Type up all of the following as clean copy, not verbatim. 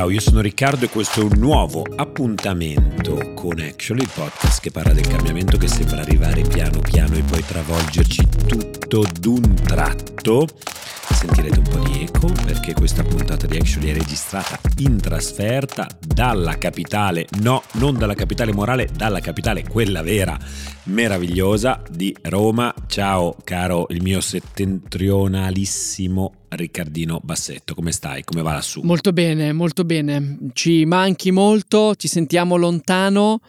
Ciao, io sono Riccardo e questo è un nuovo appuntamento con Actually, il podcast che parla del cambiamento che sembra arrivare piano piano e poi travolgerci tutto d'un tratto. Sentirete un po' di eco perché questa puntata di Actually è registrata in trasferta dalla capitale, no, non dalla capitale morale, dalla capitale, quella vera, meravigliosa di Roma. Ciao caro il mio settentrionalissimo Riccardino Bassetto, come stai? Come va lassù? Molto bene, molto bene. Ci manchi molto, ci sentiamo lontano.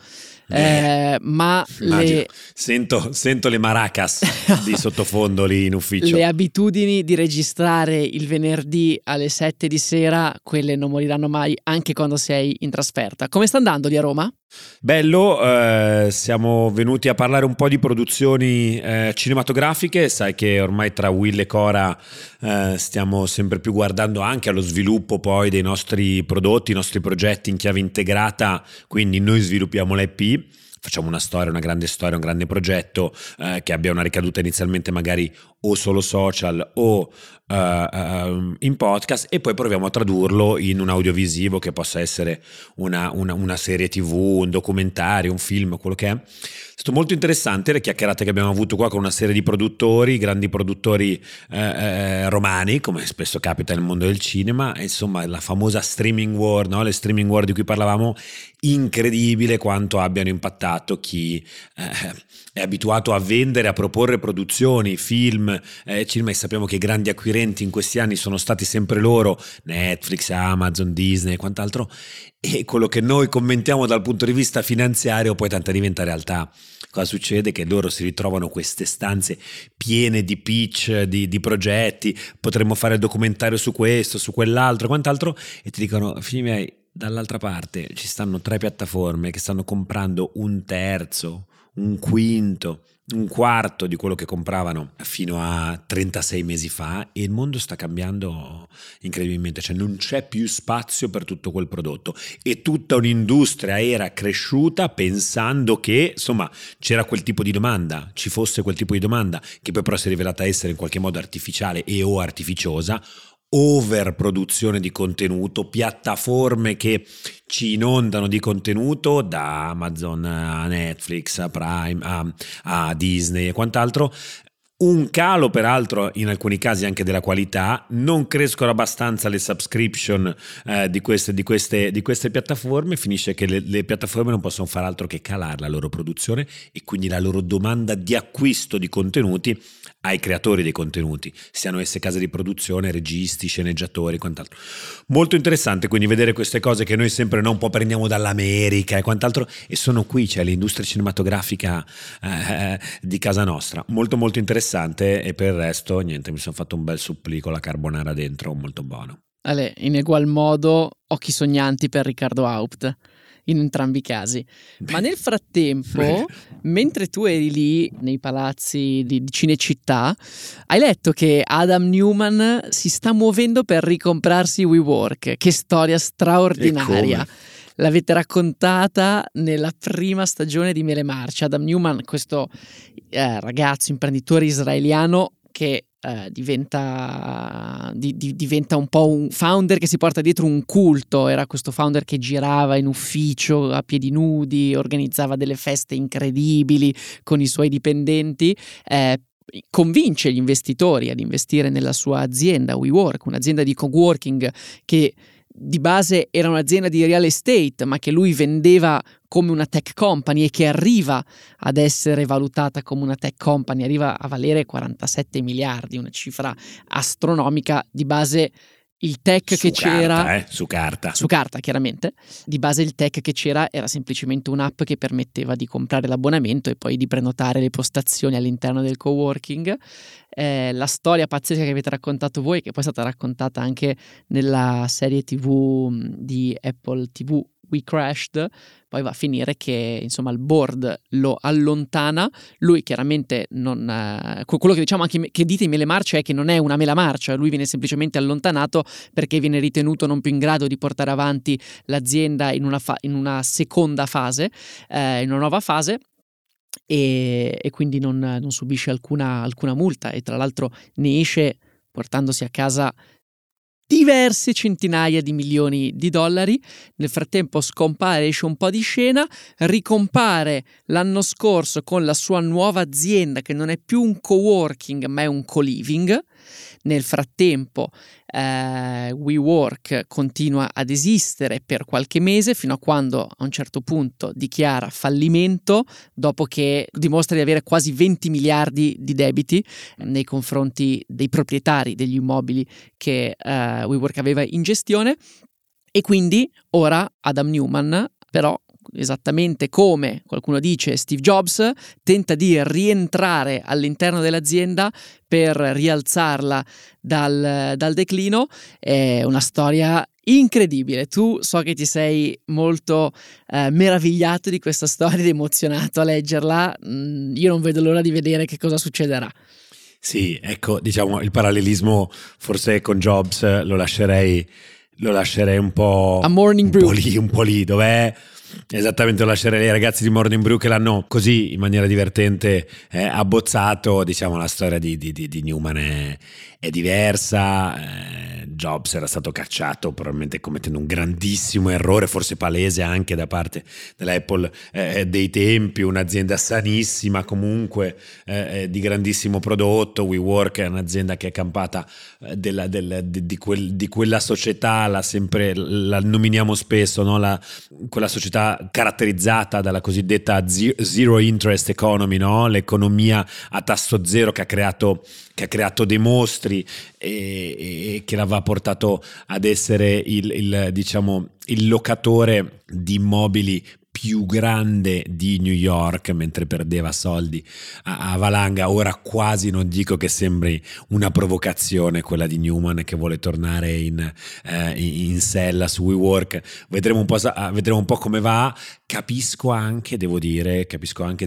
Ma le... sento le maracas di sottofondo lì in ufficio. Le abitudini di registrare il venerdì alle 7 di sera, quelle non moriranno mai, anche quando sei in trasferta. Come sta andando lì a Roma? Bello, siamo venuti a parlare un po' di produzioni cinematografiche. Sai che ormai tra Will e Cora stiamo sempre più guardando anche allo sviluppo poi dei nostri prodotti, i nostri progetti in chiave integrata, quindi noi sviluppiamo l'IP, facciamo una storia, una grande storia, un grande progetto che abbia una ricaduta inizialmente magari o solo social o in podcast, e poi proviamo a tradurlo in un audiovisivo che possa essere una serie TV, un documentario, un film, quello che è. È stato molto interessante le chiacchierate che abbiamo avuto qua con una serie di produttori, grandi produttori romani, come spesso capita nel mondo del cinema, e insomma la famosa streaming war, no? Le streaming war di cui parlavamo, incredibile quanto abbiano impattato chi è abituato a vendere, a proporre produzioni, film, cinema, e sappiamo che i grandi acquirenti in questi anni sono stati sempre loro, Netflix, Amazon, Disney e quant'altro, e quello che noi commentiamo dal punto di vista finanziario poi tanta diventa realtà. Cosa succede? Che loro si ritrovano queste stanze piene di pitch, di progetti, potremmo fare il documentario su questo, su quell'altro, quant'altro, e ti dicono, figli miei, dall'altra parte ci stanno 3 piattaforme che stanno comprando un terzo, un quinto, un quarto di quello che compravano fino a 36 mesi fa, e il mondo sta cambiando incredibilmente, cioè non c'è più spazio per tutto quel prodotto, e tutta un'industria era cresciuta pensando che insomma c'era quel tipo di domanda, ci fosse quel tipo di domanda, che poi però si è rivelata essere in qualche modo artificiale e o artificiosa, overproduzione di contenuto, piattaforme che ci inondano di contenuto, da Amazon a Netflix a Prime a Disney e quant'altro. Un calo peraltro in alcuni casi anche della qualità, non crescono abbastanza le subscription di queste piattaforme, finisce che le piattaforme non possono fare altro che calare la loro produzione e quindi la loro domanda di acquisto di contenuti ai creatori dei contenuti, siano esse case di produzione, registi, sceneggiatori e quant'altro. Molto interessante quindi vedere queste cose che noi sempre un po' prendiamo dall'America e quant'altro, e sono qui, c'è l'industria cinematografica di casa nostra, molto molto interessante. E per il resto niente, mi sono fatto un bel supplì con la carbonara dentro, molto buono. Ale, in egual modo occhi sognanti per Riccardo Haupt in entrambi i casi. Ma nel frattempo, mentre tu eri lì nei palazzi di Cinecittà, hai letto che Adam Neumann si sta muovendo per ricomprarsi WeWork. Che storia straordinaria! L'avete raccontata nella prima stagione di Mele Marce. Adam Neumann, questo ragazzo imprenditore israeliano che diventa un po' un founder che si porta dietro un culto. Era questo founder che girava in ufficio a piedi nudi, organizzava delle feste incredibili con i suoi dipendenti, convince gli investitori ad investire nella sua azienda WeWork, un'azienda di coworking che di base era un'azienda di real estate, ma che lui vendeva come una tech company e che arriva ad essere valutata come una tech company, arriva a valere 47 miliardi, una cifra astronomica. Di base il tech su che carta, c'era su carta chiaramente, di base il tech che c'era era semplicemente un'app che permetteva di comprare l'abbonamento e poi di prenotare le postazioni all'interno del coworking. La storia pazzesca che avete raccontato voi, che poi è stata raccontata anche nella serie TV di Apple TV We Crashed, poi va a finire che insomma il board lo allontana, lui chiaramente non quello che diciamo anche che dite in Mele Marce è che non è una mela marcia, lui viene semplicemente allontanato perché viene ritenuto non più in grado di portare avanti l'azienda in una seconda fase, in una nuova fase. E quindi non subisce alcuna multa, e tra l'altro ne esce portandosi a casa diverse centinaia di milioni di dollari. Nel frattempo scompare, esce un po' di scena, ricompare l'anno scorso con la sua nuova azienda che non è più un co-working ma è un co-living. Nel frattempo WeWork continua ad esistere per qualche mese, fino a quando a un certo punto dichiara fallimento dopo che dimostra di avere quasi 20 miliardi di debiti nei confronti dei proprietari degli immobili che WeWork aveva in gestione. E quindi ora Adam Neumann, però esattamente come qualcuno dice Steve Jobs, tenta di rientrare all'interno dell'azienda per rialzarla dal declino. È una storia incredibile. Tu so che ti sei molto meravigliato di questa storia ed emozionato a leggerla. Io non vedo l'ora di vedere che cosa succederà. Sì, ecco, diciamo il parallelismo forse con Jobs lo lascerei un po' a Morning Brew, un po' lì dov'è. Esattamente, lo lascerei ai ragazzi di Morning Brew che l'hanno così in maniera divertente abbozzato. Diciamo la storia di Neumann è diversa. Jobs era stato cacciato probabilmente commettendo un grandissimo errore, forse palese anche da parte dell'Apple dei tempi, un'azienda sanissima comunque di grandissimo prodotto. WeWork è un'azienda che è campata di quella società, la nominiamo spesso, no? Quella società caratterizzata dalla cosiddetta zero interest economy, no? L'economia a tasso zero che ha creato dei mostri e che l'aveva portato ad essere il locatore di immobili più grande di New York, mentre perdeva soldi a valanga. Ora quasi non dico che sembri una provocazione quella di Neumann che vuole tornare in sella su WeWork. Vedremo un po' come va. Capisco anche da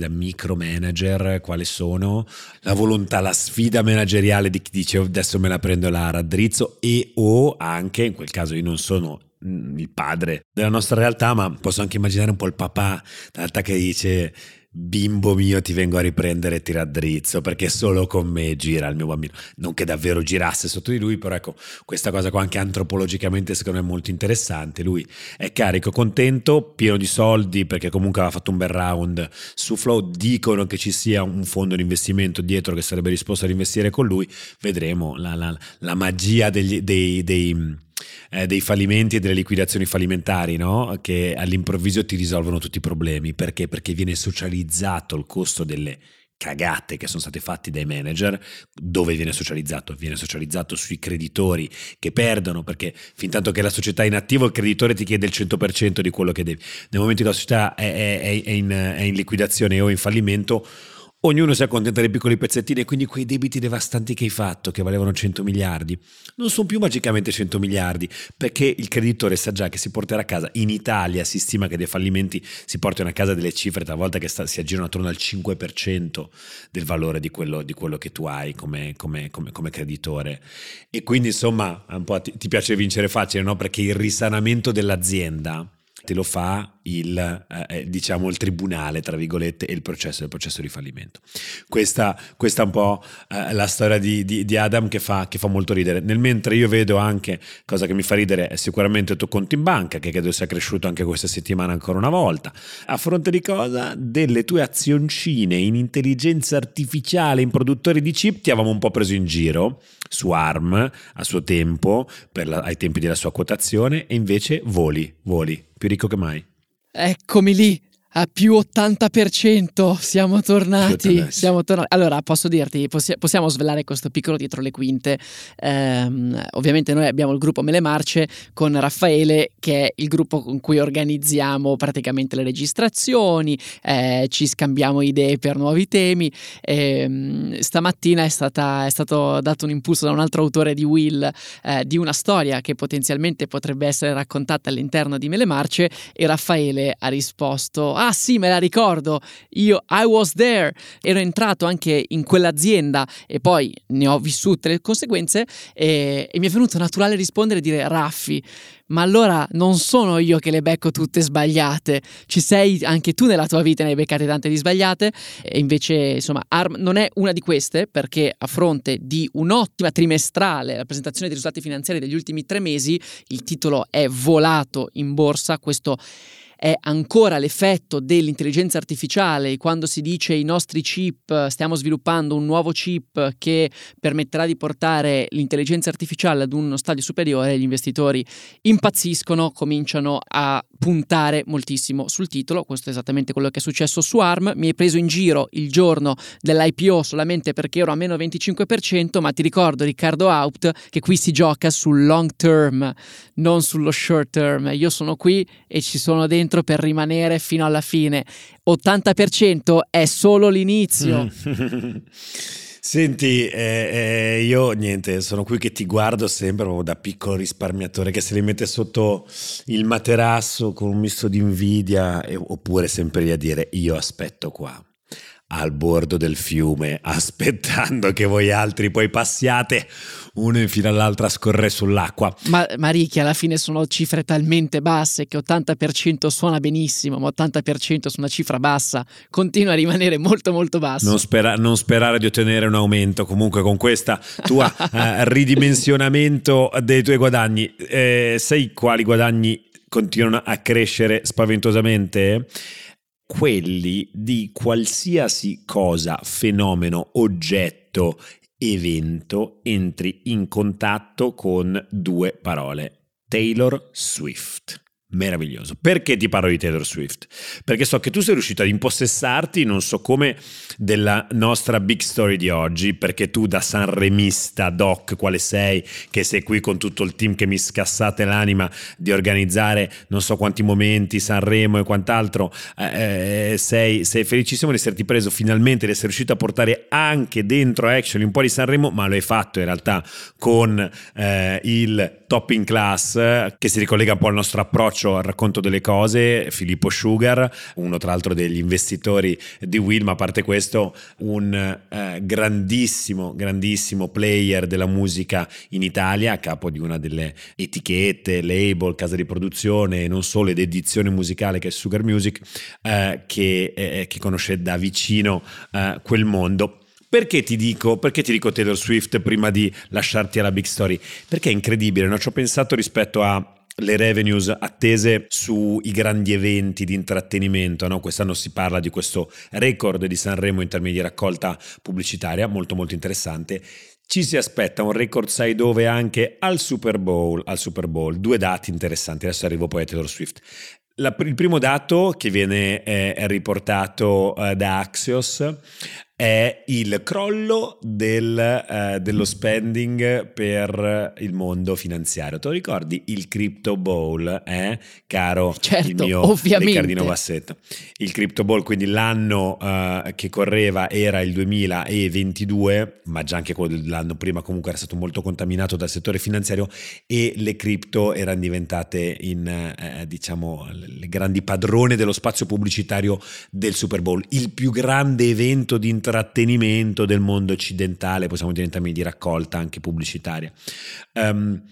micro manager quale sono la volontà, la sfida manageriale di chi dice adesso me la prendo la raddrizzo, e o anche in quel caso io non sono il padre della nostra realtà, ma posso anche immaginare un po' il papà in realtà che dice bimbo mio ti vengo a riprendere e ti raddrizzo perché solo con me gira il mio bambino, non che davvero girasse sotto di lui, però ecco questa cosa qua anche antropologicamente secondo me è molto interessante. Lui è carico, contento, pieno di soldi perché comunque aveva fatto un bel round su Flow, dicono che ci sia un fondo di investimento dietro che sarebbe disposto ad investire con lui. Vedremo la magia dei fallimenti e delle liquidazioni fallimentari, no? Che all'improvviso ti risolvono tutti i problemi. Perché? Perché viene socializzato il costo delle cagate che sono state fatte dai manager. Dove viene socializzato? Viene socializzato sui creditori che perdono, perché fin tanto che la società è in attivo il creditore ti chiede il 100% di quello che devi. Nel momento in cui la società è in liquidazione o in fallimento, ognuno si accontenta dei piccoli pezzettini, e quindi quei debiti devastanti che hai fatto, che valevano 100 miliardi, non sono più magicamente 100 miliardi, perché il creditore sa già che si porterà a casa. In Italia si stima che dei fallimenti si portino a casa delle cifre, talvolta che si aggirano attorno al 5% del valore di quello che tu hai come creditore. E quindi insomma un po' ti piace vincere facile, no? Perché il risanamento dell'azienda te lo fa il tribunale, tra virgolette, e il processo di fallimento. Questa è un po' la storia di Adam che fa molto ridere. Nel mentre io vedo anche, cosa che mi fa ridere è sicuramente il tuo conto in banca, che credo sia cresciuto anche questa settimana ancora una volta, a fronte di cosa? Delle tue azioncine in intelligenza artificiale, in produttori di chip. Ti avevamo un po' preso in giro su Arm a suo tempo, ai tempi della sua quotazione, e invece voli, più ricco che mai. Eccomi lì, a più 80%, siamo tornati. Allora, posso dirti, possiamo svelare questo piccolo dietro le quinte. Ovviamente noi abbiamo il gruppo Mele Marce con Raffaele, che è il gruppo con cui organizziamo praticamente le registrazioni, ci scambiamo idee per nuovi temi. Stamattina è stato dato un impulso da un altro autore di Will, di una storia che potenzialmente potrebbe essere raccontata all'interno di Mele Marce, e Raffaele ha risposto: ah sì, me la ricordo, I was there, ero entrato anche in quell'azienda e poi ne ho vissute le conseguenze, e mi è venuto naturale rispondere e dire: Raffi, ma allora non sono io che le becco tutte sbagliate, ci sei anche tu nella tua vita, ne hai beccate tante di sbagliate. E invece, insomma, Arm non è una di queste, perché a fronte di un'ottima trimestrale rappresentazione dei risultati finanziari degli ultimi 3 mesi, il titolo è volato in borsa. Questo è ancora l'effetto dell'intelligenza artificiale, quando si dice i nostri chip, stiamo sviluppando un nuovo chip che permetterà di portare l'intelligenza artificiale ad uno stadio superiore, gli investitori impazziscono, cominciano a puntare moltissimo sul titolo. Questo è esattamente quello che è successo su Arm. Mi hai preso in giro il giorno dell'IPO solamente perché ero a meno 25%, ma ti ricordo, Riccardo Haupt, che qui si gioca sul long term, non sullo short term. Io sono qui e ci sono dentro per rimanere fino alla fine. 80% è solo l'inizio. Senti, io niente, sono qui che ti guardo sempre da piccolo risparmiatore che se li mette sotto il materasso con un misto di invidia, oppure sempre lì a dire io aspetto qua al bordo del fiume, aspettando che voi altri poi passiate uno in fila all'altra a scorrere sull'acqua. Ma Ricchi, alla fine sono cifre talmente basse che 80% suona benissimo, ma 80% su una cifra bassa continua a rimanere molto molto bassa. Non sperare di ottenere un aumento comunque con questa tua ridimensionamento dei tuoi guadagni. Sai quali guadagni continuano a crescere spaventosamente? Quelli di qualsiasi cosa, fenomeno, oggetto, evento entri in contatto con 2 parole: Taylor Swift. Meraviglioso. Perché ti parlo di Taylor Swift? Perché so che tu sei riuscito ad impossessarti, non so come, della nostra big story di oggi, perché tu, da sanremista doc quale sei, che sei qui con tutto il team che mi scassate l'anima di organizzare non so quanti momenti, Sanremo e quant'altro, sei felicissimo di esserti preso finalmente, di essere riuscito a portare anche dentro Actually un po' di Sanremo, ma lo hai fatto in realtà con il top in class, che si ricollega un po' al nostro approccio al racconto delle cose, Filippo Sugar, uno tra l'altro degli investitori di Will, ma a parte questo un grandissimo player della musica in Italia, a capo di una delle etichette, label, casa di produzione e non solo, ed edizione musicale, che è Sugar Music, che conosce da vicino quel mondo. Perché ti dico Taylor Swift prima di lasciarti alla big story? Perché è incredibile, no? Ci ho pensato rispetto a le revenues attese sui grandi eventi di intrattenimento, no? Quest'anno si parla di questo record di Sanremo in termini di raccolta pubblicitaria, molto molto interessante. Ci si aspetta un record, sai dove? Anche al Super Bowl. 2 dati interessanti, adesso arrivo poi a Taylor Swift. Il primo dato che viene riportato da Axios è il crollo dello spending per il mondo finanziario. Te lo ricordi il Crypto Bowl, caro? Certo, il mio ovviamente. Riccardino Bassetto. Il Crypto Bowl, quindi l'anno che correva era il 2022, ma già anche quello dell'anno prima comunque era stato molto contaminato dal settore finanziario, e le cripto erano diventate diciamo le grandi padrone dello spazio pubblicitario del Super Bowl, il più grande evento di intrattenimento del mondo occidentale, possiamo dire in termini di raccolta anche pubblicitaria.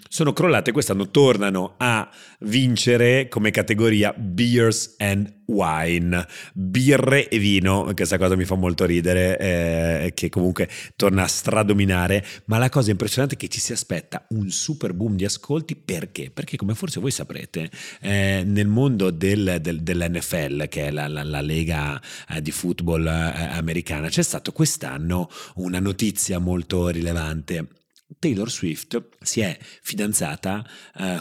Sono crollate, quest'anno tornano a vincere come categoria Beers and Wine, birre e vino, che questa cosa mi fa molto ridere, che comunque torna a stradominare. Ma la cosa impressionante è che ci si aspetta un super boom di ascolti. Perché come forse voi saprete, nel mondo dell'NFL, che è la lega di football americana, c'è stato quest'anno una notizia molto rilevante. Taylor Swift si è fidanzata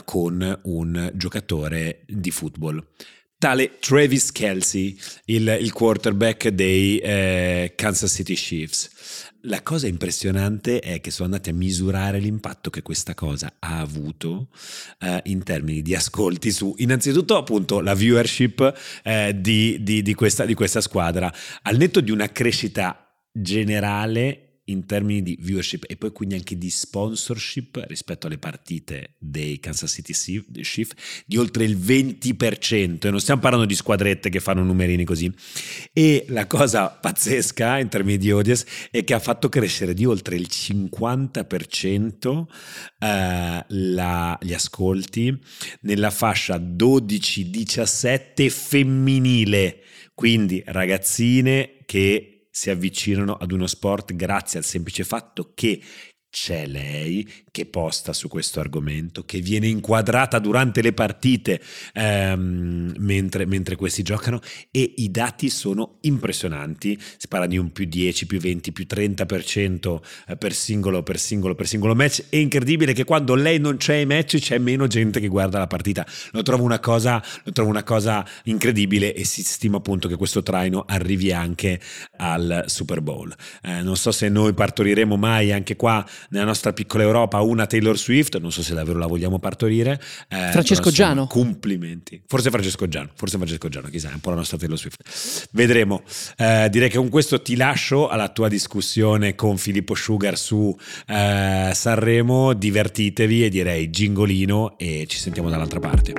con un giocatore di football, tale Travis Kelce, il quarterback dei Kansas City Chiefs. La cosa impressionante è che sono andati a misurare l'impatto che questa cosa ha avuto in termini di ascolti su, innanzitutto, appunto, la viewership di questa squadra, al netto di una crescita generale in termini di viewership e poi quindi anche di sponsorship rispetto alle partite dei Kansas City Chiefs di oltre il 20%, e non stiamo parlando di squadrette che fanno numerini così. E la cosa pazzesca in termini di audience è che ha fatto crescere di oltre il 50% gli ascolti nella fascia 12-17 femminile, quindi ragazzine che si avvicinano ad uno sport grazie al semplice fatto che c'è lei che posta su questo argomento, che viene inquadrata durante le partite mentre questi giocano, e i dati sono impressionanti. Si parla di un più 10, più 20, più 30% per singolo match. È incredibile che quando lei non c'è ai match c'è meno gente che guarda la partita. Lo trovo una cosa incredibile, e si stima appunto che questo traino arrivi anche al Super Bowl. Non so se noi partoriremo mai anche qua nella nostra piccola Europa una Taylor Swift, non so se davvero la vogliamo partorire. Francesco insomma, Giano. Complimenti. Forse Francesco Giano, chissà, è un po' la nostra Taylor Swift. Vedremo. Direi che con questo ti lascio alla tua discussione con Filippo Sugar su Sanremo. Divertitevi, e direi gingolino, e ci sentiamo dall'altra parte.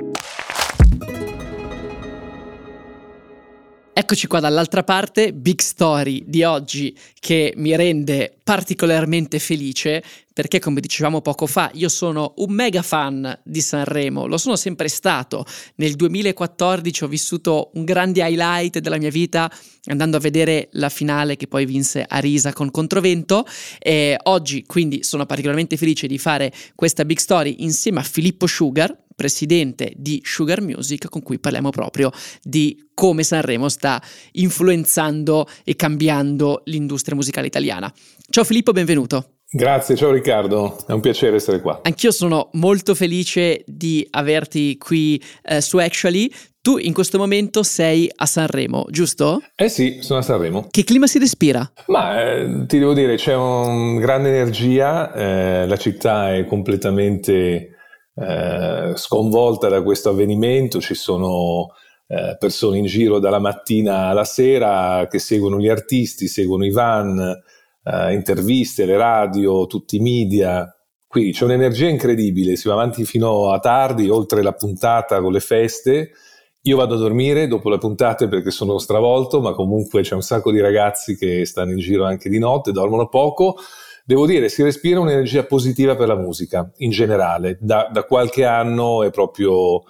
Eccoci qua dall'altra parte, big story di oggi che mi rende particolarmente felice perché, come dicevamo poco fa, io sono un mega fan di Sanremo, lo sono sempre stato. Nel 2014 ho vissuto un grande highlight della mia vita andando a vedere la finale che poi vinse Arisa con Controvento, e oggi quindi sono particolarmente felice di fare questa big story insieme a Filippo Sugar, presidente di Sugar Music, con cui parliamo proprio di come Sanremo sta influenzando e cambiando l'industria musicale italiana. Ciao Filippo, benvenuto. Grazie, ciao Riccardo, è un piacere essere qua. Anch'io sono molto felice di averti qui su Actually. Tu in questo momento sei a Sanremo, giusto? Eh sì, sono a Sanremo. Che clima si respira? Ma ti devo dire, c'è una grande energia, la città è completamente sconvolta da questo avvenimento, ci sono persone in giro dalla mattina alla sera che seguono gli artisti, seguono i van, interviste, le radio, tutti i media, quindi c'è un'energia incredibile, si va avanti fino a tardi, oltre la puntata con le feste. Io vado a dormire dopo le puntate perché sono stravolto, ma comunque c'è un sacco di ragazzi che stanno in giro anche di notte, dormono poco. Devo dire, si respira un'energia positiva per la musica in generale, da qualche anno è proprio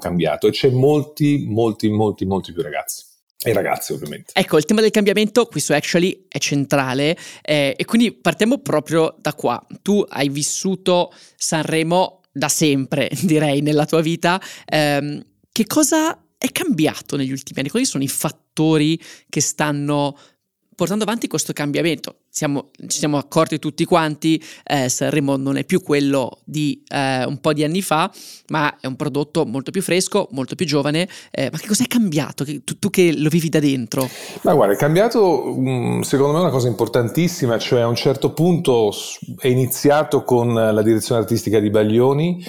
cambiato, e c'è molti più ragazzi. E ragazzi, ovviamente. Ecco, il tema del cambiamento qui su Actually è centrale, e quindi partiamo proprio da qua. Tu hai vissuto Sanremo da sempre, direi, nella tua vita. Che cosa è cambiato negli ultimi anni? Quali sono i fattori che stanno portando avanti questo cambiamento? Ci siamo accorti tutti quanti, Sanremo non è più quello di un po' di anni fa, ma è un prodotto molto più fresco, molto più giovane. Ma che cos'è cambiato? Tu che lo vivi da dentro? Ma guarda, è cambiato secondo me una cosa importantissima, cioè a un certo punto è iniziato con la direzione artistica di Baglioni,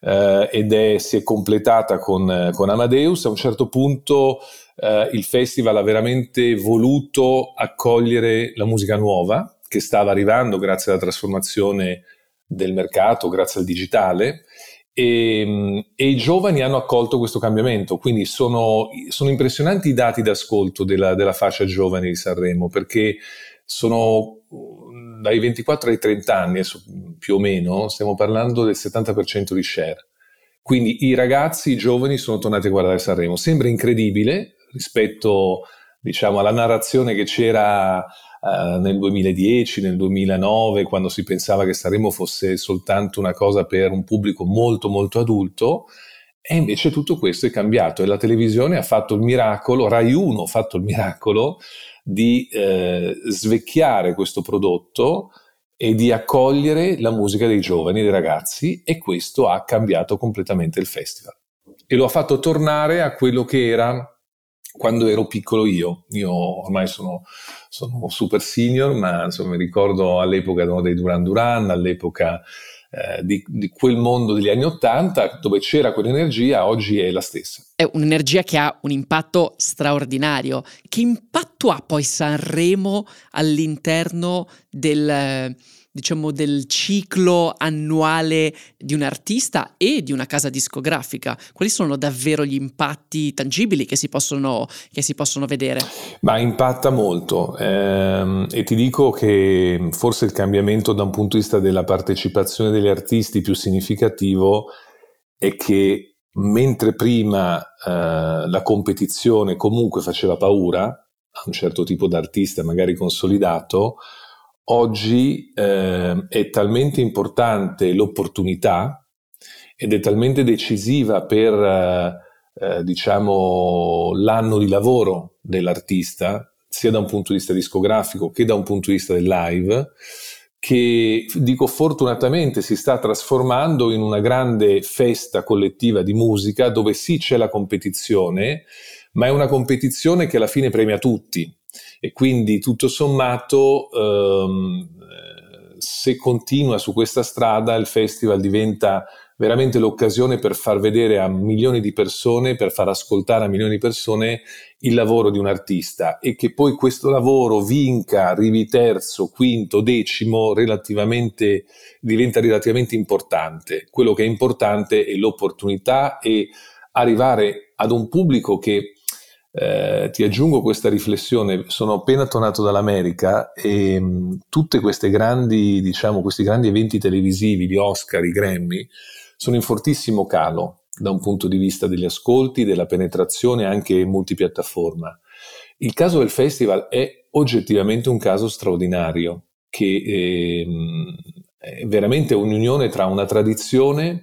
si è completata con Amadeus. A un certo punto il festival ha veramente voluto accogliere la musica nuova che stava arrivando grazie alla trasformazione del mercato, grazie al digitale, e i giovani hanno accolto questo cambiamento, quindi sono impressionanti i dati d'ascolto della fascia giovane di Sanremo, perché sono dai 24 ai 30 anni, più o meno, stiamo parlando del 70% di share. Quindi i ragazzi, i giovani sono tornati a guardare Sanremo. Sembra incredibile rispetto, diciamo, alla narrazione che c'era nel 2010, nel 2009, quando si pensava che Sanremo fosse soltanto una cosa per un pubblico molto molto adulto, e invece tutto questo è cambiato, e la televisione ha fatto il miracolo, Rai 1 ha fatto il miracolo di svecchiare questo prodotto e di accogliere la musica dei giovani e dei ragazzi, e questo ha cambiato completamente il festival e lo ha fatto tornare a quello che era quando ero piccolo io ormai sono super senior, ma insomma mi ricordo all'epoca dei Duran Duran, all'epoca di quel mondo degli anni '80 dove c'era quell'energia, oggi è la stessa. È un'energia che ha un impatto straordinario. Che impatto ha poi Sanremo all'interno del, diciamo, del ciclo annuale di un artista e di una casa discografica? Quali sono davvero gli impatti tangibili che si possono vedere? Ma impatta molto, e ti dico che forse il cambiamento da un punto di vista della partecipazione degli artisti più significativo è che mentre prima la competizione comunque faceva paura a un certo tipo d'artista magari consolidato, oggi è talmente importante l'opportunità ed è talmente decisiva per diciamo l'anno di lavoro dell'artista, sia da un punto di vista discografico che da un punto di vista del live, che dico fortunatamente si sta trasformando in una grande festa collettiva di musica dove sì c'è la competizione, ma è una competizione che alla fine premia tutti. E quindi tutto sommato se continua su questa strada il festival diventa veramente l'occasione per far vedere a milioni di persone, per far ascoltare a milioni di persone il lavoro di un artista, e che poi questo lavoro vinca, arrivi terzo, quinto, decimo, relativamente diventa relativamente importante. Quello che è importante è l'opportunità e arrivare ad un pubblico che ti aggiungo questa riflessione, sono appena tornato dall'America e tutte queste grandi, diciamo, questi grandi eventi televisivi, gli Oscar, i Grammy, sono in fortissimo calo da un punto di vista degli ascolti, della penetrazione anche multipiattaforma. Il caso del festival è oggettivamente un caso straordinario, che è veramente un'unione tra una tradizione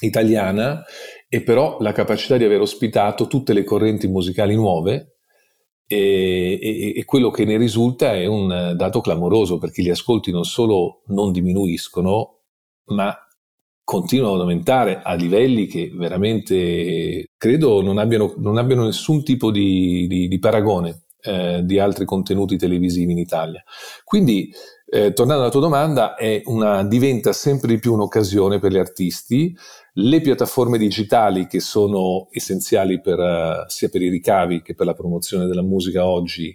italiana e però la capacità di aver ospitato tutte le correnti musicali nuove, e quello che ne risulta è un dato clamoroso, perché gli ascolti non solo non diminuiscono, ma continuano ad aumentare a livelli che veramente credo non abbiano nessun tipo di paragone di altri contenuti televisivi in Italia. Quindi tornando alla tua domanda, diventa sempre di più un'occasione per gli artisti. Le piattaforme digitali, che sono essenziali sia per i ricavi che per la promozione della musica oggi,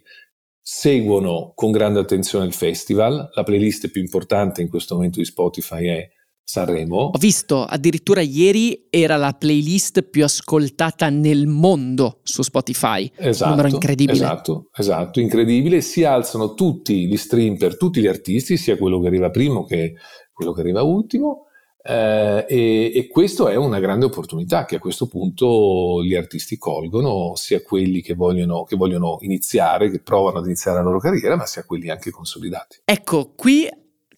seguono con grande attenzione il festival. La playlist più importante in questo momento di Spotify è Sanremo. Ho visto, addirittura ieri era la playlist più ascoltata nel mondo su Spotify. Esatto, un numero incredibile. Esatto, incredibile. Si alzano tutti gli stream per tutti gli artisti, sia quello che arriva primo che quello che arriva ultimo, e questo è una grande opportunità che a questo punto gli artisti colgono, sia quelli che vogliono iniziare, che provano ad iniziare la loro carriera, ma sia quelli anche consolidati. Ecco, qui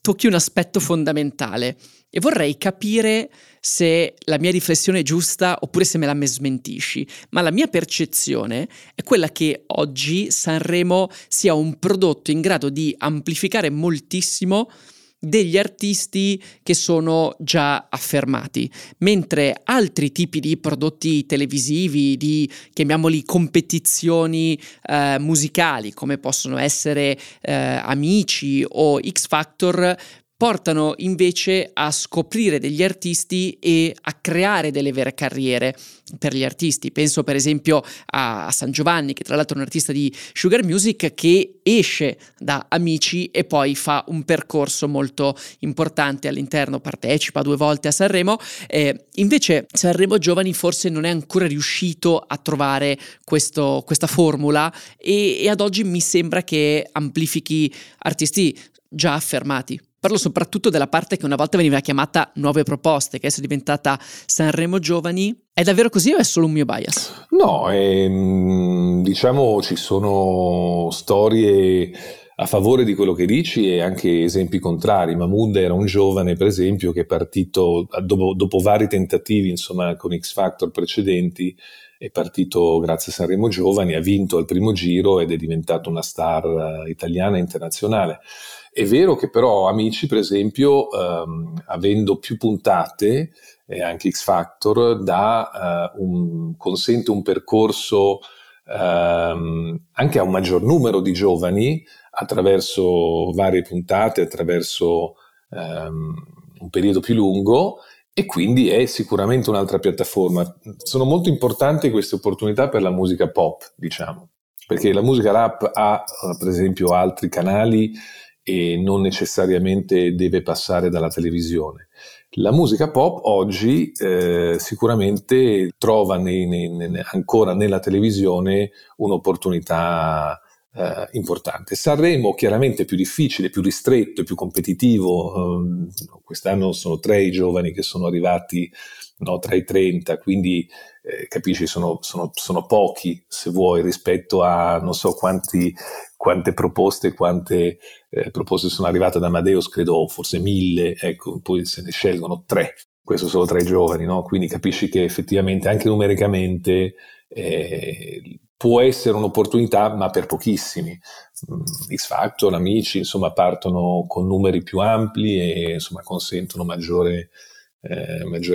tocchi un aspetto fondamentale e vorrei capire se la mia riflessione è giusta oppure se me la smentisci, ma la mia percezione è quella che oggi Sanremo sia un prodotto in grado di amplificare moltissimo degli artisti che sono già affermati, mentre altri tipi di prodotti televisivi, di, chiamiamoli, competizioni musicali, come possono essere Amici o X Factor, portano invece a scoprire degli artisti e a creare delle vere carriere per gli artisti. Penso per esempio a San Giovanni, che tra l'altro è un artista di Sugar Music, che esce da Amici e poi fa un percorso molto importante all'interno, partecipa 2 volte a Sanremo. Invece Sanremo Giovani forse non è ancora riuscito a trovare questa formula e ad oggi mi sembra che amplifichi artisti già affermati. Parlo soprattutto della parte che una volta veniva chiamata Nuove Proposte, che adesso è diventata Sanremo Giovani. È davvero così o è solo un mio bias? No, diciamo ci sono storie a favore di quello che dici e anche esempi contrari. Mahmood era un giovane, per esempio, che è partito dopo vari tentativi, insomma, con X Factor precedenti, è partito grazie a Sanremo Giovani, ha vinto al primo giro ed è diventato una star italiana e internazionale. È vero che però Amici, per esempio, avendo più puntate, anche X Factor, consente un percorso anche a un maggior numero di giovani attraverso varie puntate, attraverso un periodo più lungo, e quindi è sicuramente un'altra piattaforma. Sono molto importanti queste opportunità per la musica pop, diciamo, perché la musica rap ha per esempio altri canali e non necessariamente deve passare dalla televisione. La musica pop oggi sicuramente trova ancora nella televisione un'opportunità importante. Sanremo chiaramente è più difficile, più ristretto, più competitivo. Quest'anno sono 3 i giovani che sono arrivati, no, tra i 30, quindi capisci, sono pochi, se vuoi, rispetto a non so quante proposte sono arrivate da Amadeus, credo forse 1000, ecco, poi se ne scelgono 3, questo solo tra i giovani, no? Quindi capisci che effettivamente anche numericamente può essere un'opportunità, ma per pochissimi. X Factor, Amici, insomma, partono con numeri più ampli e insomma consentono maggiore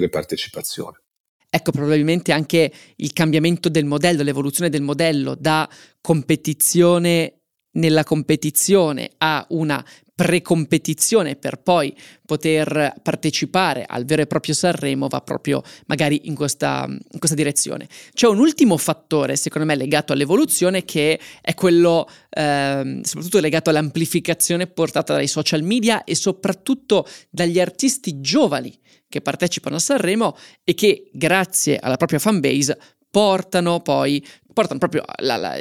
partecipazione. Ecco, probabilmente anche il cambiamento del modello, l'evoluzione del modello da competizione nella competizione a una precompetizione per poi poter partecipare al vero e proprio Sanremo va proprio magari in questa direzione. C'è un ultimo fattore secondo me legato all'evoluzione, che è quello soprattutto legato all'amplificazione portata dai social media e soprattutto dagli artisti giovani che partecipano a Sanremo e che grazie alla propria fanbase portano proprio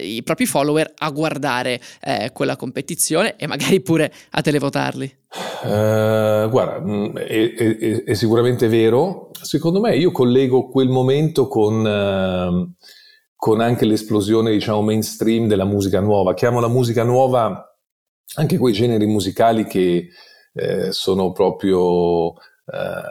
i propri follower a guardare quella competizione e magari pure a televotarli. Guarda, è sicuramente vero. Secondo me io collego quel momento con anche l'esplosione, diciamo, mainstream della musica nuova. Chiamo la musica nuova anche quei generi musicali che sono proprio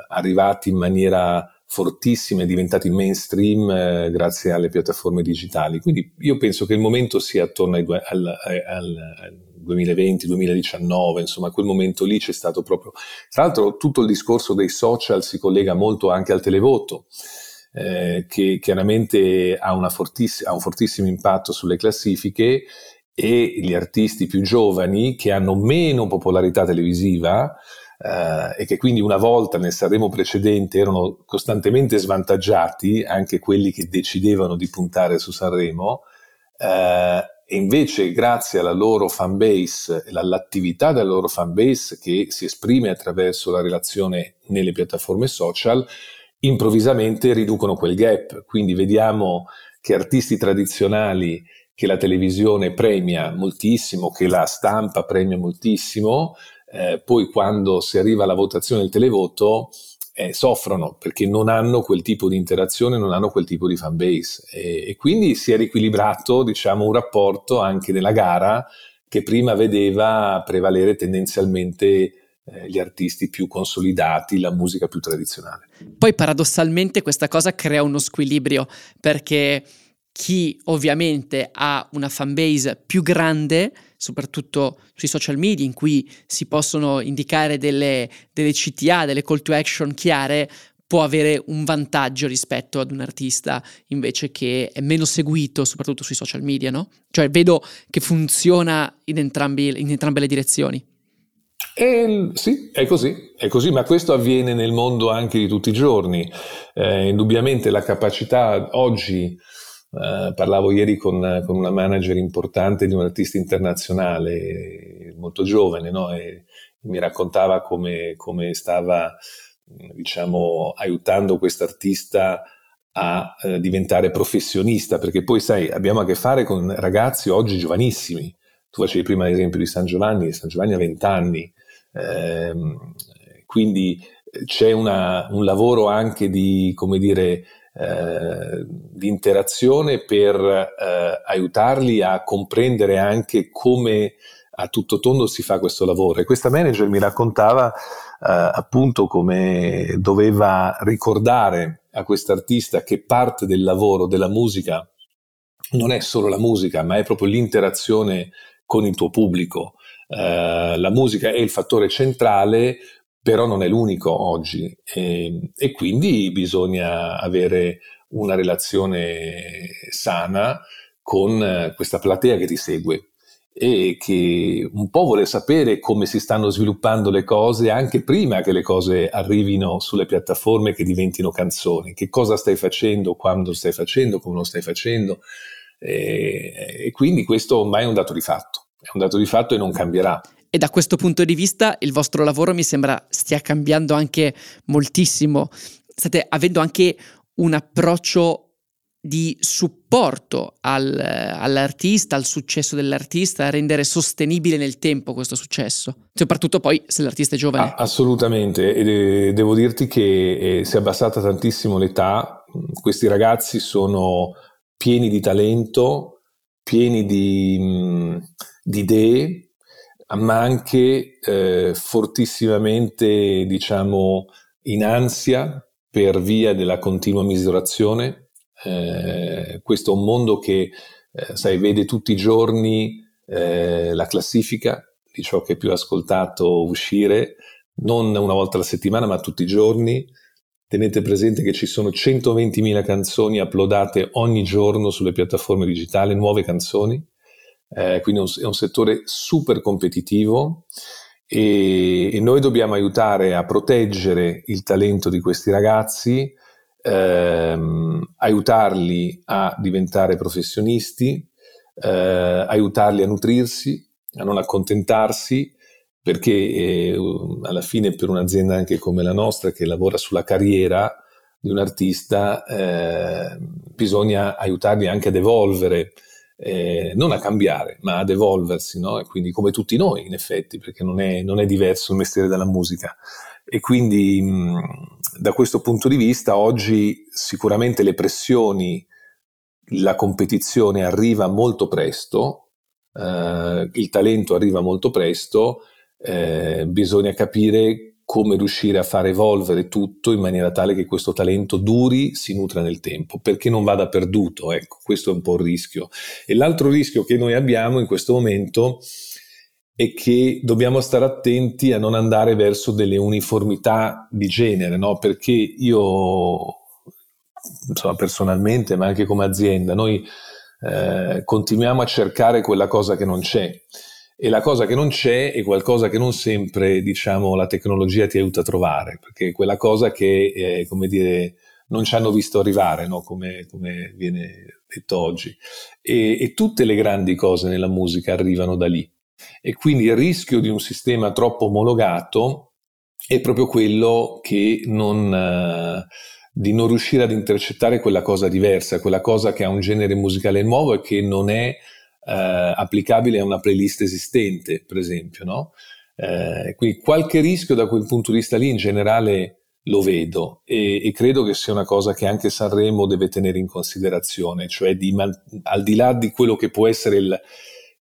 arrivati in maniera fortissima e diventati mainstream grazie alle piattaforme digitali. Quindi io penso che il momento sia attorno al 2020-2019, insomma quel momento lì c'è stato proprio. Tra l'altro tutto il discorso dei social si collega molto anche al televoto, che chiaramente ha un fortissimo impatto sulle classifiche, e gli artisti più giovani che hanno meno popolarità televisiva e che quindi una volta nel Sanremo precedente erano costantemente svantaggiati anche quelli che decidevano di puntare su Sanremo, e invece grazie alla loro fanbase, all'attività della loro fanbase che si esprime attraverso la relazione nelle piattaforme social, improvvisamente riducono quel gap. Quindi vediamo che artisti tradizionali che la televisione premia moltissimo, che la stampa premia moltissimo, poi quando si arriva alla votazione del televoto soffrono perché non hanno quel tipo di interazione, non hanno quel tipo di fanbase, e quindi si è riequilibrato, diciamo, un rapporto anche nella gara che prima vedeva prevalere tendenzialmente gli artisti più consolidati, la musica più tradizionale. Poi paradossalmente questa cosa crea uno squilibrio, perché chi ovviamente ha una fanbase più grande, soprattutto sui social media in cui si possono indicare delle CTA, delle call to action chiare, può avere un vantaggio rispetto ad un artista invece che è meno seguito, soprattutto sui social media, no? Cioè vedo che funziona in entrambe le direzioni. Sì, è così, ma questo avviene nel mondo anche di tutti i giorni. Indubbiamente la capacità oggi. Parlavo ieri con una manager importante di un artista internazionale molto giovane, no? E mi raccontava come stava, diciamo, aiutando quest'artista a diventare professionista, perché poi sai, abbiamo a che fare con ragazzi oggi giovanissimi. Tu facevi prima l'esempio di San Giovanni ha 20 anni, quindi c'è un lavoro anche di, come dire, di interazione per aiutarli a comprendere anche come a tutto tondo si fa questo lavoro. E questa manager mi raccontava appunto come doveva ricordare a quest'artista che parte del lavoro della musica non è solo la musica, ma è proprio l'interazione con il tuo pubblico. La musica è il fattore centrale, però non è l'unico oggi, e quindi bisogna avere una relazione sana con questa platea che ti segue, e che un po' vuole sapere come si stanno sviluppando le cose anche prima che le cose arrivino sulle piattaforme, che diventino canzoni, che cosa stai facendo, quando stai facendo, come lo stai facendo, e quindi questo ormai è un dato di fatto, e non cambierà. E da questo punto di vista il vostro lavoro mi sembra stia cambiando anche moltissimo, state avendo anche un approccio di supporto all'artista, al successo dell'artista, a rendere sostenibile nel tempo questo successo, soprattutto poi se l'artista è giovane. Assolutamente, e devo dirti che si è abbassata tantissimo l'età, questi ragazzi sono pieni di talento, pieni di idee, ma anche fortissimamente, diciamo, in ansia per via della continua misurazione. Questo è un mondo che sai, vede tutti i giorni la classifica di ciò che è più ascoltato uscire, non una volta alla settimana ma tutti i giorni. Tenete presente che ci sono 120.000 canzoni uploadate ogni giorno sulle piattaforme digitali, nuove canzoni, quindi è un settore super competitivo e noi dobbiamo aiutare a proteggere il talento di questi ragazzi, aiutarli a diventare professionisti, aiutarli a nutrirsi, a non accontentarsi, perché alla fine per un'azienda anche come la nostra che lavora sulla carriera di un artista bisogna aiutarli anche ad evolvere, non a cambiare ma ad evolversi, no? E quindi come tutti noi in effetti, perché non è diverso il mestiere dalla musica, e quindi da questo punto di vista oggi sicuramente le pressioni, la competizione arriva molto presto, il talento arriva molto presto, bisogna capire come riuscire a far evolvere tutto in maniera tale che questo talento duri, si nutra nel tempo, perché non vada perduto, ecco, questo è un po' il rischio. E l'altro rischio che noi abbiamo in questo momento è che dobbiamo stare attenti a non andare verso delle uniformità di genere, no? Perché io, insomma, personalmente, ma anche come azienda, noi continuiamo a cercare quella cosa che non c'è, e la cosa che non c'è è qualcosa che non sempre, diciamo, la tecnologia ti aiuta a trovare, perché quella cosa che, come dire, non ci hanno visto arrivare, no? Come viene detto oggi, e tutte le grandi cose nella musica arrivano da lì. E quindi il rischio di un sistema troppo omologato è proprio quello che di non riuscire ad intercettare quella cosa diversa, quella cosa che ha un genere musicale nuovo e che non è applicabile a una playlist esistente, per esempio, no? Quindi qualche rischio da quel punto di vista lì in generale lo vedo, e credo che sia una cosa che anche Sanremo deve tenere in considerazione, cioè al di là di quello che può essere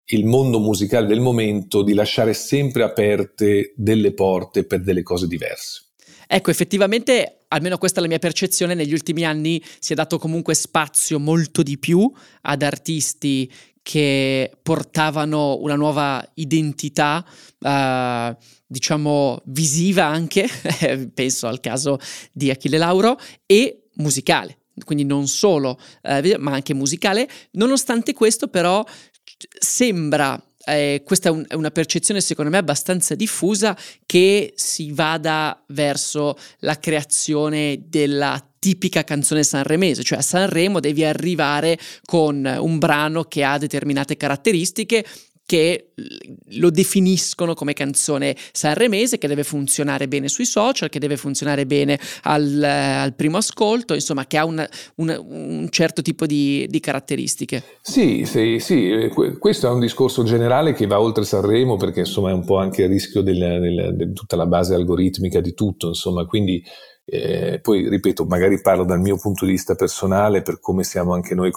il mondo musicale del momento, di lasciare sempre aperte delle porte per delle cose diverse. Ecco, effettivamente, almeno questa è la mia percezione, negli ultimi anni si è dato comunque spazio molto di più ad artisti che portavano una nuova identità, diciamo visiva anche, penso al caso di Achille Lauro, e musicale, quindi non solo, ma anche musicale. Nonostante questo però sembra, questa è una percezione secondo me abbastanza diffusa, che si vada verso la creazione della tipica canzone sanremese, cioè a Sanremo devi arrivare con un brano che ha determinate caratteristiche che lo definiscono come canzone sanremese, che deve funzionare bene sui social, che deve funzionare bene al primo ascolto, insomma, che ha un certo tipo di caratteristiche. Sì, questo è un discorso generale che va oltre Sanremo, perché insomma è un po' anche il rischio di tutta la base algoritmica di tutto, insomma, quindi poi ripeto, magari parlo dal mio punto di vista personale, per come siamo anche noi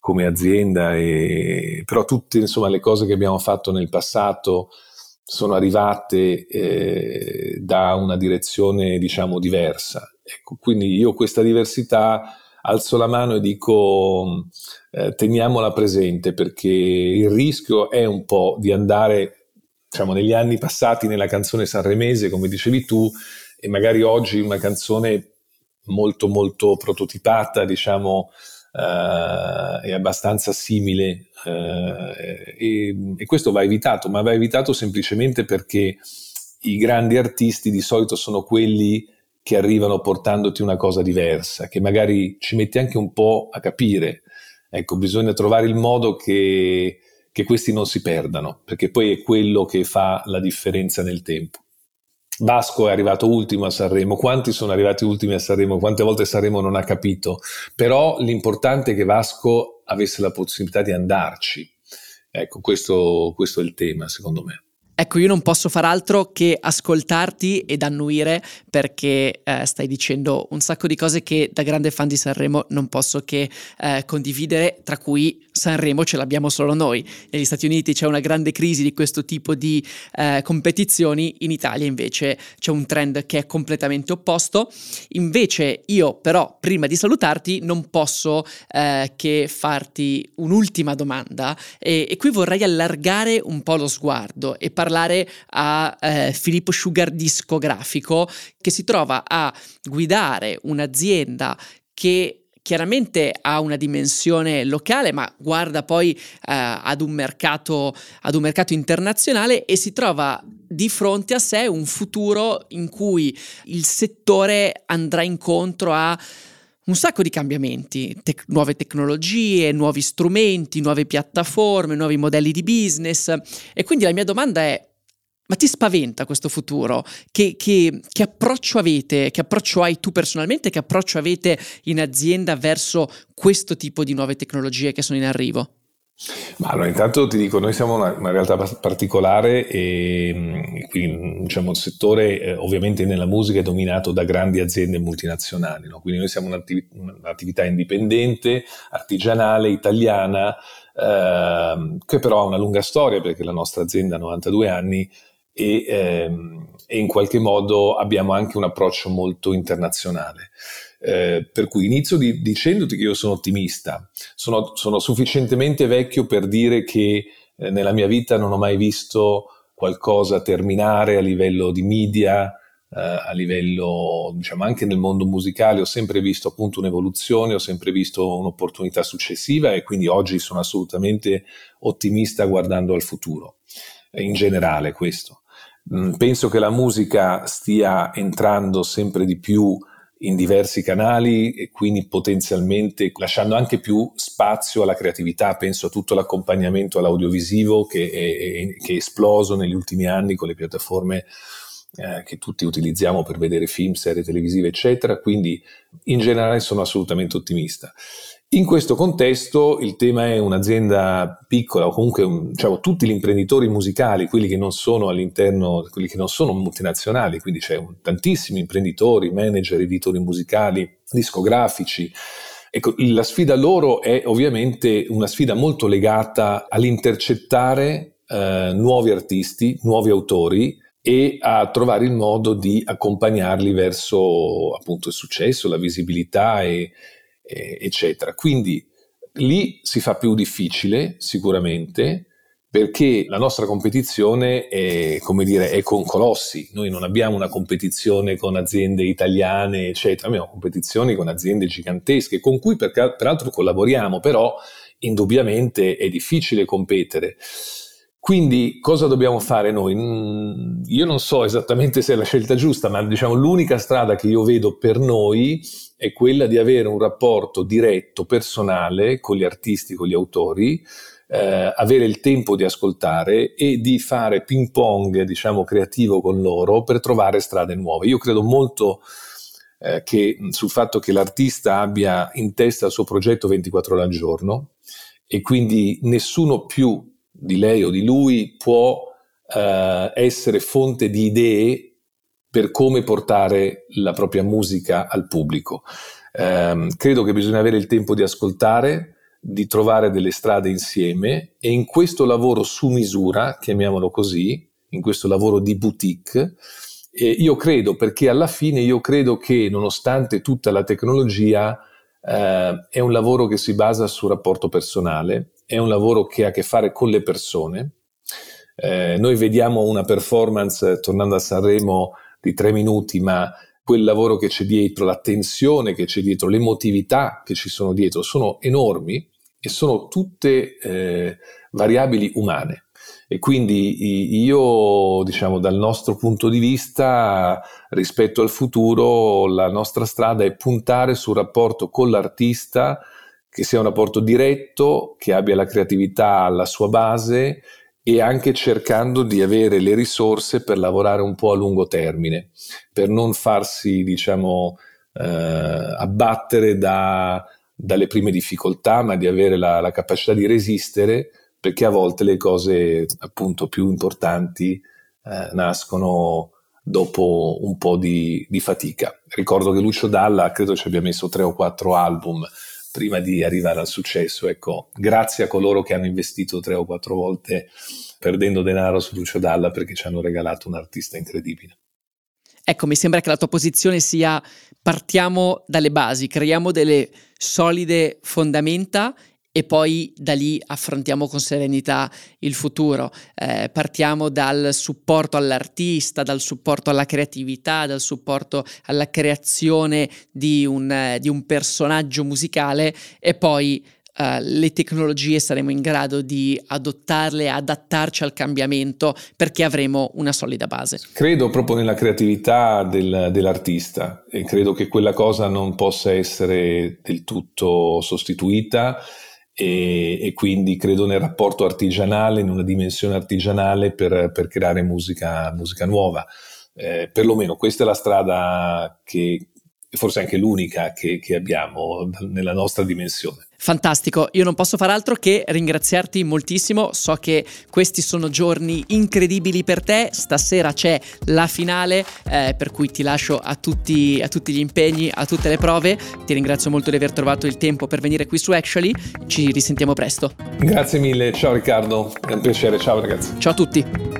come azienda, però tutte, insomma, le cose che abbiamo fatto nel passato sono arrivate da una direzione, diciamo, diversa. Ecco, quindi io questa diversità alzo la mano e dico teniamola presente, perché il rischio è un po' di andare, diciamo, negli anni passati nella canzone sanremese, come dicevi tu, e magari oggi una canzone molto molto prototipata, diciamo, è abbastanza simile, e questo va evitato, ma va evitato semplicemente perché i grandi artisti di solito sono quelli che arrivano portandoti una cosa diversa, che magari ci metti anche un po' a capire. Ecco, bisogna trovare il modo che questi non si perdano, perché poi è quello che fa la differenza nel tempo. Vasco è arrivato ultimo a Sanremo, quanti sono arrivati ultimi a Sanremo, quante volte Sanremo non ha capito, però l'importante è che Vasco avesse la possibilità di andarci. Ecco, questo è il tema, secondo me. Ecco, io non posso far altro che ascoltarti ed annuire, perché stai dicendo un sacco di cose che da grande fan di Sanremo non posso che condividere, tra cui Sanremo ce l'abbiamo solo noi. Negli Stati Uniti c'è una grande crisi di questo tipo di competizioni, in Italia invece c'è un trend che è completamente opposto. Invece io però, prima di salutarti, non posso che farti un'ultima domanda, e qui vorrei allargare un po' lo sguardo e parlare a Filippo Sugar discografico, che si trova a guidare un'azienda che chiaramente ha una dimensione locale, ma guarda poi ad un mercato internazionale, e si trova di fronte a sé un futuro in cui il settore andrà incontro a un sacco di cambiamenti, nuove tecnologie, nuovi strumenti, nuove piattaforme, nuovi modelli di business. E quindi la mia domanda è: ma ti spaventa questo futuro? Che approccio avete? Che approccio hai tu personalmente? Che approccio avete in azienda verso questo tipo di nuove tecnologie che sono in arrivo? Ma allora, intanto ti dico, noi siamo una realtà particolare, e quindi, diciamo, il settore ovviamente nella musica è dominato da grandi aziende multinazionali, no? Quindi noi siamo un'attività indipendente, artigianale, italiana, che però ha una lunga storia, perché la nostra azienda ha 92 anni e in qualche modo abbiamo anche un approccio molto internazionale. Per cui inizio dicendoti che io sono ottimista, sono sufficientemente vecchio per dire che nella mia vita non ho mai visto qualcosa terminare a livello di media, a livello, diciamo, anche nel mondo musicale. Ho sempre visto appunto un'evoluzione, ho sempre visto un'opportunità successiva, e quindi oggi sono assolutamente ottimista guardando al futuro. In generale questo. Penso che la musica stia entrando sempre di più in diversi canali, e quindi potenzialmente lasciando anche più spazio alla creatività. Penso a tutto l'accompagnamento all'audiovisivo che è esploso negli ultimi anni con le piattaforme che tutti utilizziamo per vedere film, serie televisive, eccetera. Quindi in generale sono assolutamente ottimista. In questo contesto il tema è un'azienda piccola, o comunque, diciamo, tutti gli imprenditori musicali, quelli che non sono all'interno, quelli che non sono multinazionali, quindi c'è tantissimi imprenditori, manager, editori musicali, discografici. Ecco, la sfida loro è ovviamente una sfida molto legata all'intercettare nuovi artisti, nuovi autori, e a trovare il modo di accompagnarli verso appunto il successo, la visibilità eccetera. Quindi lì si fa più difficile sicuramente, perché la nostra competizione è, come dire, è con colossi. Noi non abbiamo una competizione con aziende italiane, eccetera, abbiamo competizioni con aziende gigantesche con cui peraltro collaboriamo, però indubbiamente è difficile competere. Quindi cosa dobbiamo fare noi? Io non so esattamente se è la scelta giusta, ma diciamo l'unica strada che io vedo per noi è quella di avere un rapporto diretto, personale, con gli artisti, con gli autori, avere il tempo di ascoltare e di fare ping pong, diciamo, creativo con loro per trovare strade nuove. Io credo molto che sul fatto che l'artista abbia in testa il suo progetto 24 ore al giorno, e quindi nessuno più di lei o di lui può essere fonte di idee per come portare la propria musica al pubblico. Credo che bisogna avere il tempo di ascoltare, di trovare delle strade insieme, e in questo lavoro su misura, chiamiamolo così, in questo lavoro di boutique, io credo, perché alla fine io credo che nonostante tutta la tecnologia è un lavoro che si basa sul rapporto personale, è un lavoro che ha a che fare con le persone. Noi vediamo una performance, tornando a Sanremo, di 3 minuti, ma quel lavoro che c'è dietro, l'attenzione che c'è dietro, l'emotività che ci sono dietro sono enormi e sono tutte variabili umane. E quindi io, diciamo, dal nostro punto di vista, rispetto al futuro, la nostra strada è puntare sul rapporto con l'artista, che sia un rapporto diretto, che abbia la creatività alla sua base e anche cercando di avere le risorse per lavorare un po' a lungo termine, per non farsi, diciamo, abbattere dalle prime difficoltà, ma di avere la capacità di resistere, perché a volte le cose appunto più importanti nascono dopo un po' di fatica. Ricordo che Lucio Dalla credo ci abbia messo 3 o 4 album prima di arrivare al successo. Ecco, grazie a coloro che hanno investito 3 o 4 volte perdendo denaro su Lucio Dalla, perché ci hanno regalato un artista incredibile. Ecco, mi sembra che la tua posizione sia: partiamo dalle basi, creiamo delle solide fondamenta e poi da lì affrontiamo con serenità il futuro. Partiamo dal supporto all'artista, dal supporto alla creatività, dal supporto alla creazione di un personaggio musicale, e poi le tecnologie saremo in grado di adottarle, adattarci al cambiamento, perché avremo una solida base. Credo proprio nella creatività dell'artista e credo che quella cosa non possa essere del tutto sostituita. E quindi credo nel rapporto artigianale, in una dimensione artigianale per creare musica nuova. Perlomeno questa è la strada che forse anche l'unica che abbiamo nella nostra dimensione. Fantastico, io non posso far altro che ringraziarti moltissimo. So che questi sono giorni incredibili per te. Stasera c'è la finale, per cui ti lascio a tutti gli impegni, a tutte le prove. Ti ringrazio molto di aver trovato il tempo per venire qui su Actually. Ci risentiamo presto. Grazie mille, ciao Riccardo, è un piacere, ciao ragazzi. Ciao a tutti.